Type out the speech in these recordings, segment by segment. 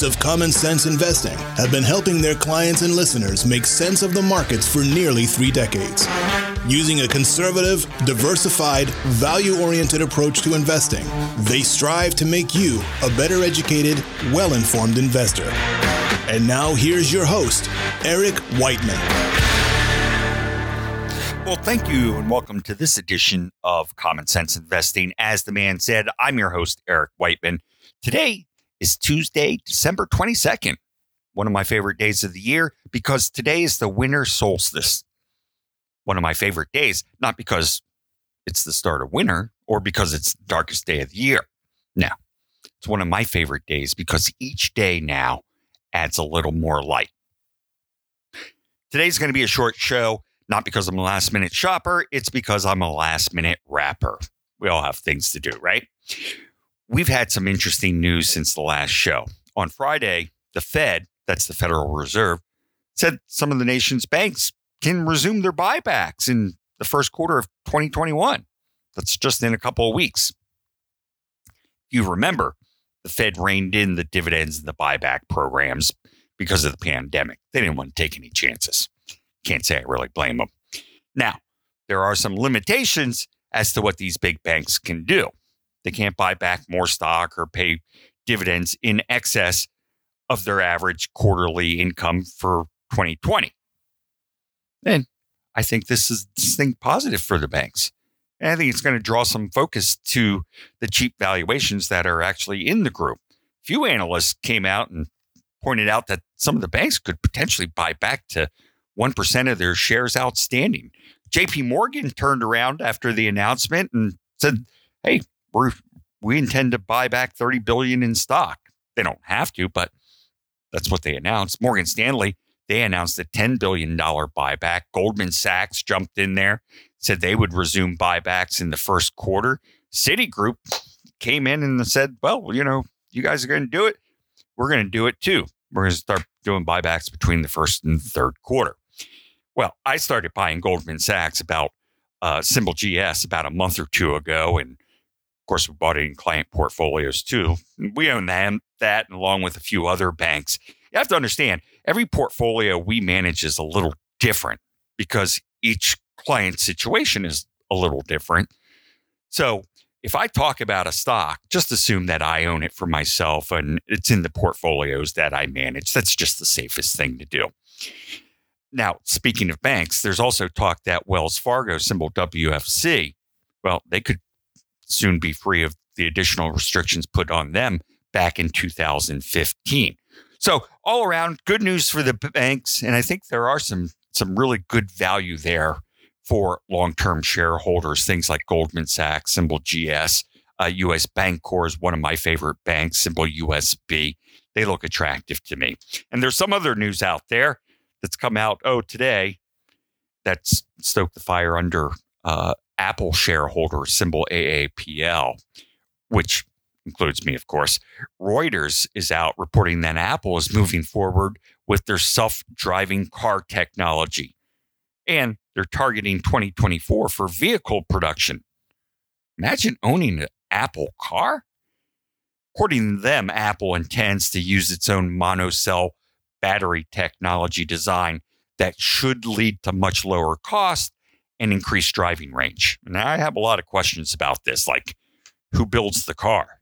experts of common sense investing have been helping their clients and listeners make sense of the markets for nearly 3 decades. Using a conservative, diversified, value-oriented approach to investing, they strive to make you a better educated, well-informed investor. And now here's your host, Eric Whiteman. Well, thank you and welcome to this edition of Common Sense Investing. As the man said, I'm your host, Eric Whiteman. Today is Tuesday, December 22nd, one of my favorite days of the year because today is the winter solstice. One of my favorite days, not because it's the start of winter or because it's the darkest day of the year. No, it's one of my favorite days because each day now adds a little more light. Today's going to be a short show. Not because I'm a last-minute shopper, it's because I'm a last-minute wrapper. We all have things to do, right? We've had some interesting news since the last show. On Friday, the Fed, that's the Federal Reserve, said some of the nation's banks can resume their buybacks in the first quarter of 2021. That's just in a couple of weeks. You remember, the Fed reined in the dividends and the buyback programs because of the pandemic. They didn't want to take any chances. Can't say I really blame them. Now, there are some limitations as to what these big banks can do. They can't buy back more stock or pay dividends in excess of their average quarterly income for 2020. And I think this is distinct positive for the banks. And I think it's going to draw some focus to the cheap valuations that are actually in the group. A few analysts came out and pointed out that some of the banks could potentially buy back to 1% of their shares outstanding. JP Morgan turned around after the announcement and said, hey, we intend to buy back $30 billion in stock. They don't have to, but that's what they announced. Morgan Stanley, they announced a $10 billion buyback. Goldman Sachs jumped in there, said they would resume buybacks in the first quarter. Citigroup came in and said, well, you know, you guys are going to do it. We're going to do it too. We're going to start doing buybacks between the first and third quarter. Well, I started buying Goldman Sachs about symbol GS about a month or two ago. And of course, we bought it in client portfolios too. We own that and along with a few other banks. You have to understand, every portfolio we manage is a little different because each client situation is a little different. So if I talk about a stock, just assume that I own it for myself and it's in the portfolios that I manage. That's just the safest thing to do. Now, speaking of banks, there's also talk that Wells Fargo, symbol WFC, well, they could soon be free of the additional restrictions put on them back in 2015. So all around, good news for the banks. And I think there are some really good value there for long-term shareholders, things like Goldman Sachs, symbol GS, U.S. Bancorp is one of my favorite banks, symbol USB. They look attractive to me. And there's some other news out there that's come out, today, that's stoked the fire under Apple shareholders, symbol AAPL, which includes me, of course. Reuters is out reporting that Apple is moving forward with their self-driving car technology. And they're targeting 2024 for vehicle production. Imagine owning an Apple car. According to them, Apple intends to use its own monocell battery technology design that should lead to much lower cost and increased driving range. Now, I have a lot of questions about this, like who builds the car?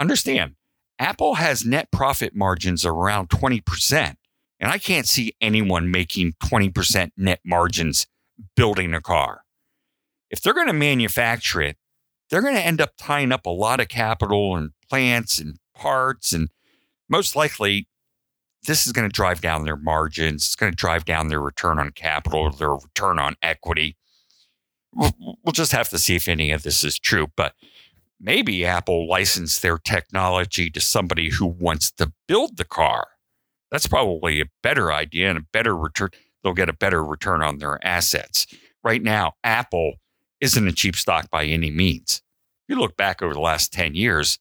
Understand, Apple has net profit margins around 20%. And I can't see anyone making 20% net margins building a car. If they're going to manufacture it, they're going to end up tying up a lot of capital and plants and parts. And most likely, this is going to drive down their margins. It's going to drive down their return on capital, their return on equity. We'll just have to see if any of this is true. But maybe Apple licensed their technology to somebody who wants to build the car. That's probably a better idea and a better return. They'll get a better return on their assets. Right now, Apple isn't a cheap stock by any means. If you look back over the last 10 years,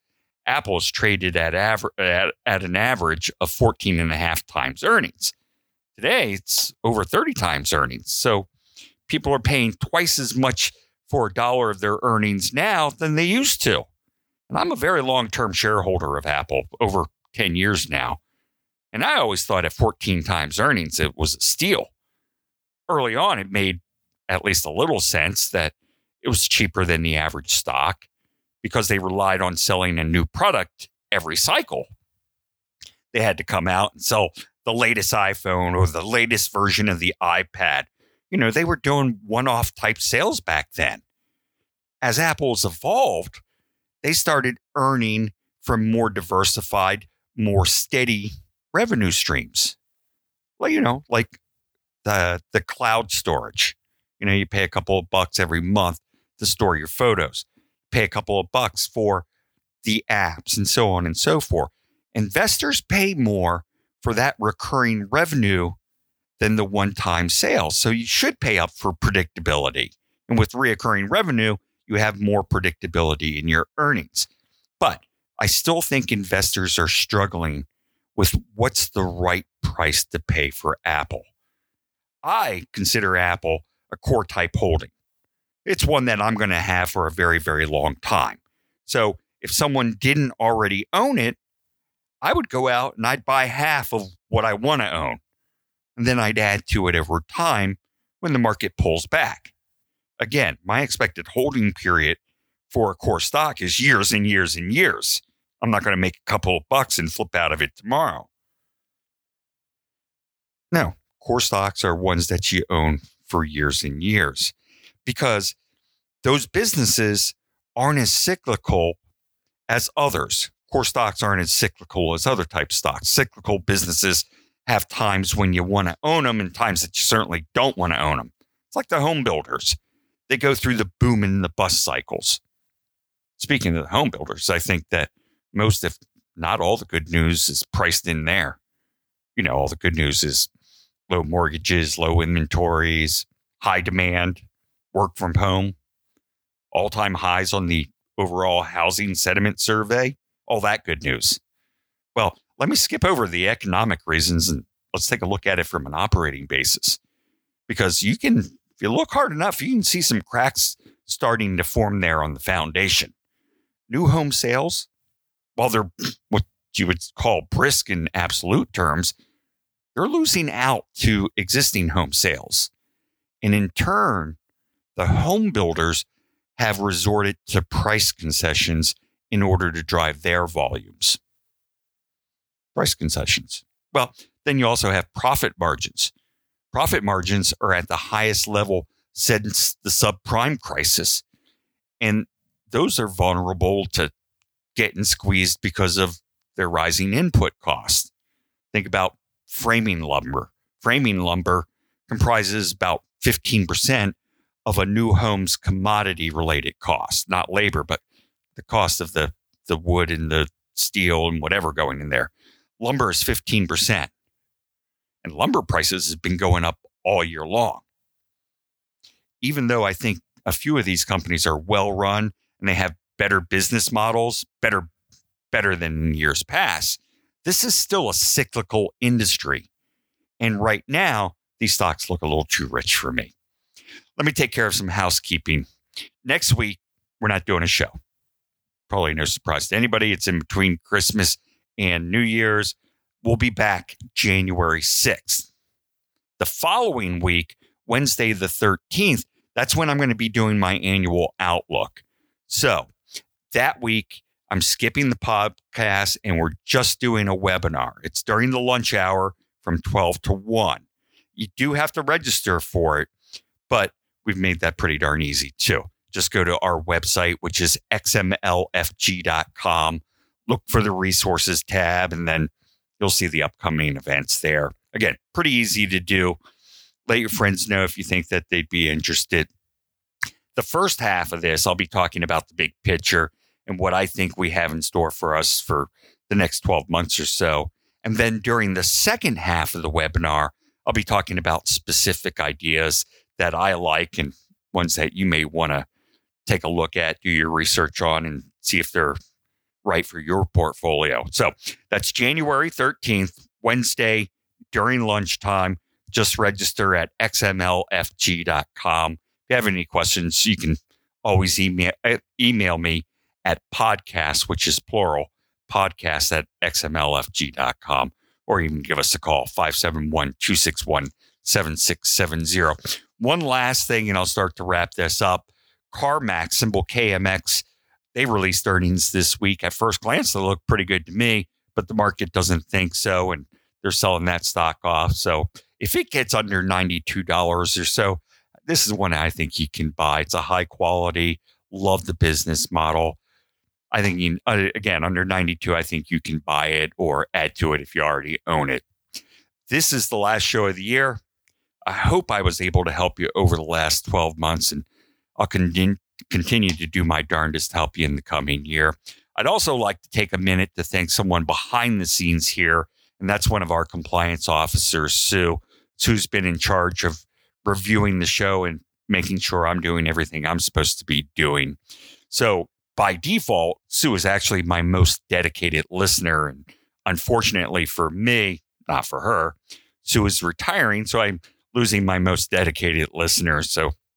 Apple has traded at an average of 14.5 times earnings. Today, it's over 30 times earnings. So people are paying twice as much for $1 of their earnings now than they used to. And I'm a very long-term shareholder of Apple, over 10 years now. And I always thought at 14 times earnings, it was a steal. Early on, it made at least a little sense that it was cheaper than the average stock because they relied on selling a new product every cycle. They had to come out and sell the latest iPhone or the latest version of the iPad. You know, they were doing one-off type sales back then. As Apple's evolved, they started earning from more diversified, more steady revenue streams. Well, you know, like the cloud storage. You know, you pay a couple of bucks every month to store your photos. Pay a couple of bucks for the apps and so on and so forth. Investors pay more for that recurring revenue than the one-time sales. So you should pay up for predictability. And with recurring revenue, you have more predictability in your earnings. But I still think investors are struggling with what's the right price to pay for Apple. I consider Apple a core type holding. It's one that I'm going to have for a very, very long time. So if someone didn't already own it, I would go out and I'd buy half of what I want to own. And then I'd add to it over time when the market pulls back. Again, my expected holding period for a core stock is years and years and years. I'm not going to make a couple of bucks and flip out of it tomorrow. No, core stocks are ones that you own for years and years because those businesses aren't as cyclical as others. Core stocks aren't as cyclical as other type stocks. Cyclical businesses have times when you want to own them and times that you certainly don't want to own them. It's like the home builders. They go through the boom and the bust cycles. Speaking of the home builders, I think that most, if not all, the good news is priced in there. You know, all the good news is low mortgages, low inventories, high demand, work from home, all-time highs on the overall housing sentiment survey. All that good news. Well, let me skip over the economic reasons and let's take a look at it from an operating basis. Because you can, if you look hard enough, you can see some cracks starting to form there on the foundation. New home sales, while they're what you would call brisk in absolute terms, they're losing out to existing home sales. And in turn, the home builders have resorted to price concessions in order to drive their volumes. Price concessions. Well, then you also have profit margins. Profit margins are at the highest level since the subprime crisis. And those are vulnerable to getting squeezed because of their rising input costs. Think about framing lumber. Framing lumber comprises about 15% of a new home's commodity-related cost, not labor, but the cost of the wood and the steel and whatever going in there. Lumber is 15%. And lumber prices have been going up all year long. Even though I think a few of these companies are well-run and they have better business models, better than years past, this is still a cyclical industry. And right now, these stocks look a little too rich for me. Let me take care of some housekeeping. Next week, we're not doing a show. Probably no surprise to anybody. It's in between Christmas and New Year's. We'll be back January 6th. The following week, Wednesday the 13th, that's when I'm going to be doing my annual outlook. So that week, I'm skipping the podcast and we're just doing a webinar. It's during the lunch hour from 12 to 1. You do have to register for it, but we've made that pretty darn easy too. Just go to our website, which is xmlfg.com. Look for the resources tab, and then you'll see the upcoming events there. Again, pretty easy to do. Let your friends know if you think that they'd be interested. The first half of this, I'll be talking about the big picture and what I think we have in store for us for the next 12 months or so. And then during the second half of the webinar, I'll be talking about specific ideas that I like and ones that you may want to take a look at, do your research on, and see if they're right for your portfolio. So that's January 13th, Wednesday, during lunchtime. Just register at xmlfg.com. If you have any questions, you can always email me at podcasts, which is plural, podcasts at xmlfg.com, or you can give us a call, 571-261-7670. One last thing, and I'll start to wrap this up. CarMax, symbol KMX, they released earnings this week. At first glance, they look pretty good to me, but the market doesn't think so, and they're selling that stock off. So if it gets under $92 or so, this is one I think you can buy. It's a high quality, love the business model. I think, again, under 92, I think you can buy it or add to it if you already own it. This is the last show of the year. I hope I was able to help you over the last 12 months, and I'll continue to do my darndest to help you in the coming year. I'd also like to take a minute to thank someone behind the scenes here, and that's one of our compliance officers, Sue. Sue's been in charge of reviewing the show and making sure I'm doing everything I'm supposed to be doing. So by default, Sue is actually my most dedicated listener. And unfortunately for me, not for her, Sue is retiring, so I'm losing my most dedicated listener.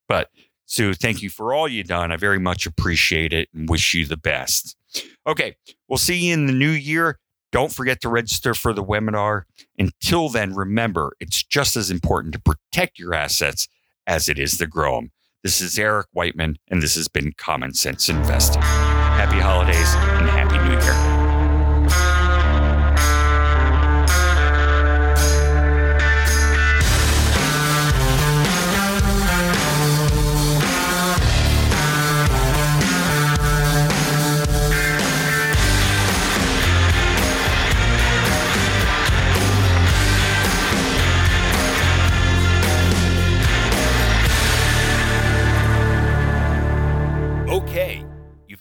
But Sue, thank you for all you've done. I very much appreciate it and wish you the best. Okay, we'll see you in the new year. Don't forget to register for the webinar. Until then, remember, it's just as important to protect your assets as it is to grow them. This is Eric Whiteman, and this has been Common Sense Investing. Happy holidays and Happy New Year.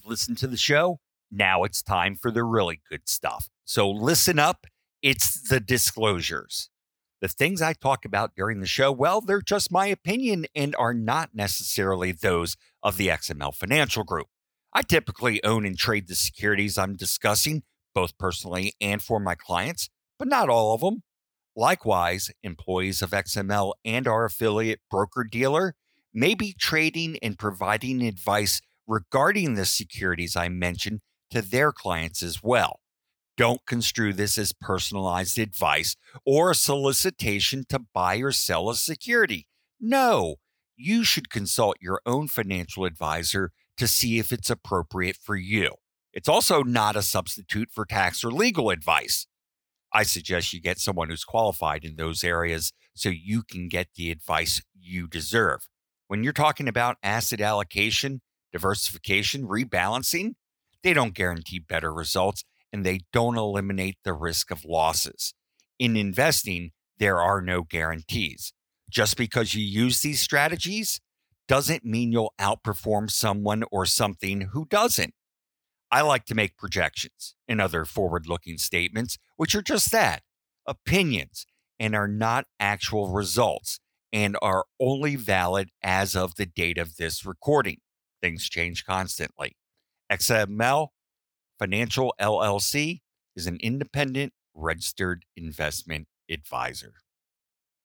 Listen to the show. Now it's time for the really good stuff. So listen up. It's the disclosures. The things I talk about during the show, well, they're just my opinion and are not necessarily those of the XML Financial Group. I typically own and trade the securities I'm discussing, both personally and for my clients, but not all of them. Likewise, employees of XML and our affiliate broker-dealer may be trading and providing advice regarding the securities I mentioned to their clients as well. Don't construe this as personalized advice or a solicitation to buy or sell a security. No, you should consult your own financial advisor to see if it's appropriate for you. It's also not a substitute for tax or legal advice. I suggest you get someone who's qualified in those areas so you can get the advice you deserve. When you're talking about asset allocation, diversification, rebalancing, they don't guarantee better results and they don't eliminate the risk of losses. In investing, there are no guarantees. Just because you use these strategies doesn't mean you'll outperform someone or something who doesn't. I like to make projections and other forward-looking statements, which are just that, opinions, and are not actual results and are only valid as of the date of this recording. Things change constantly. XML Financial LLC is an independent registered investment advisor.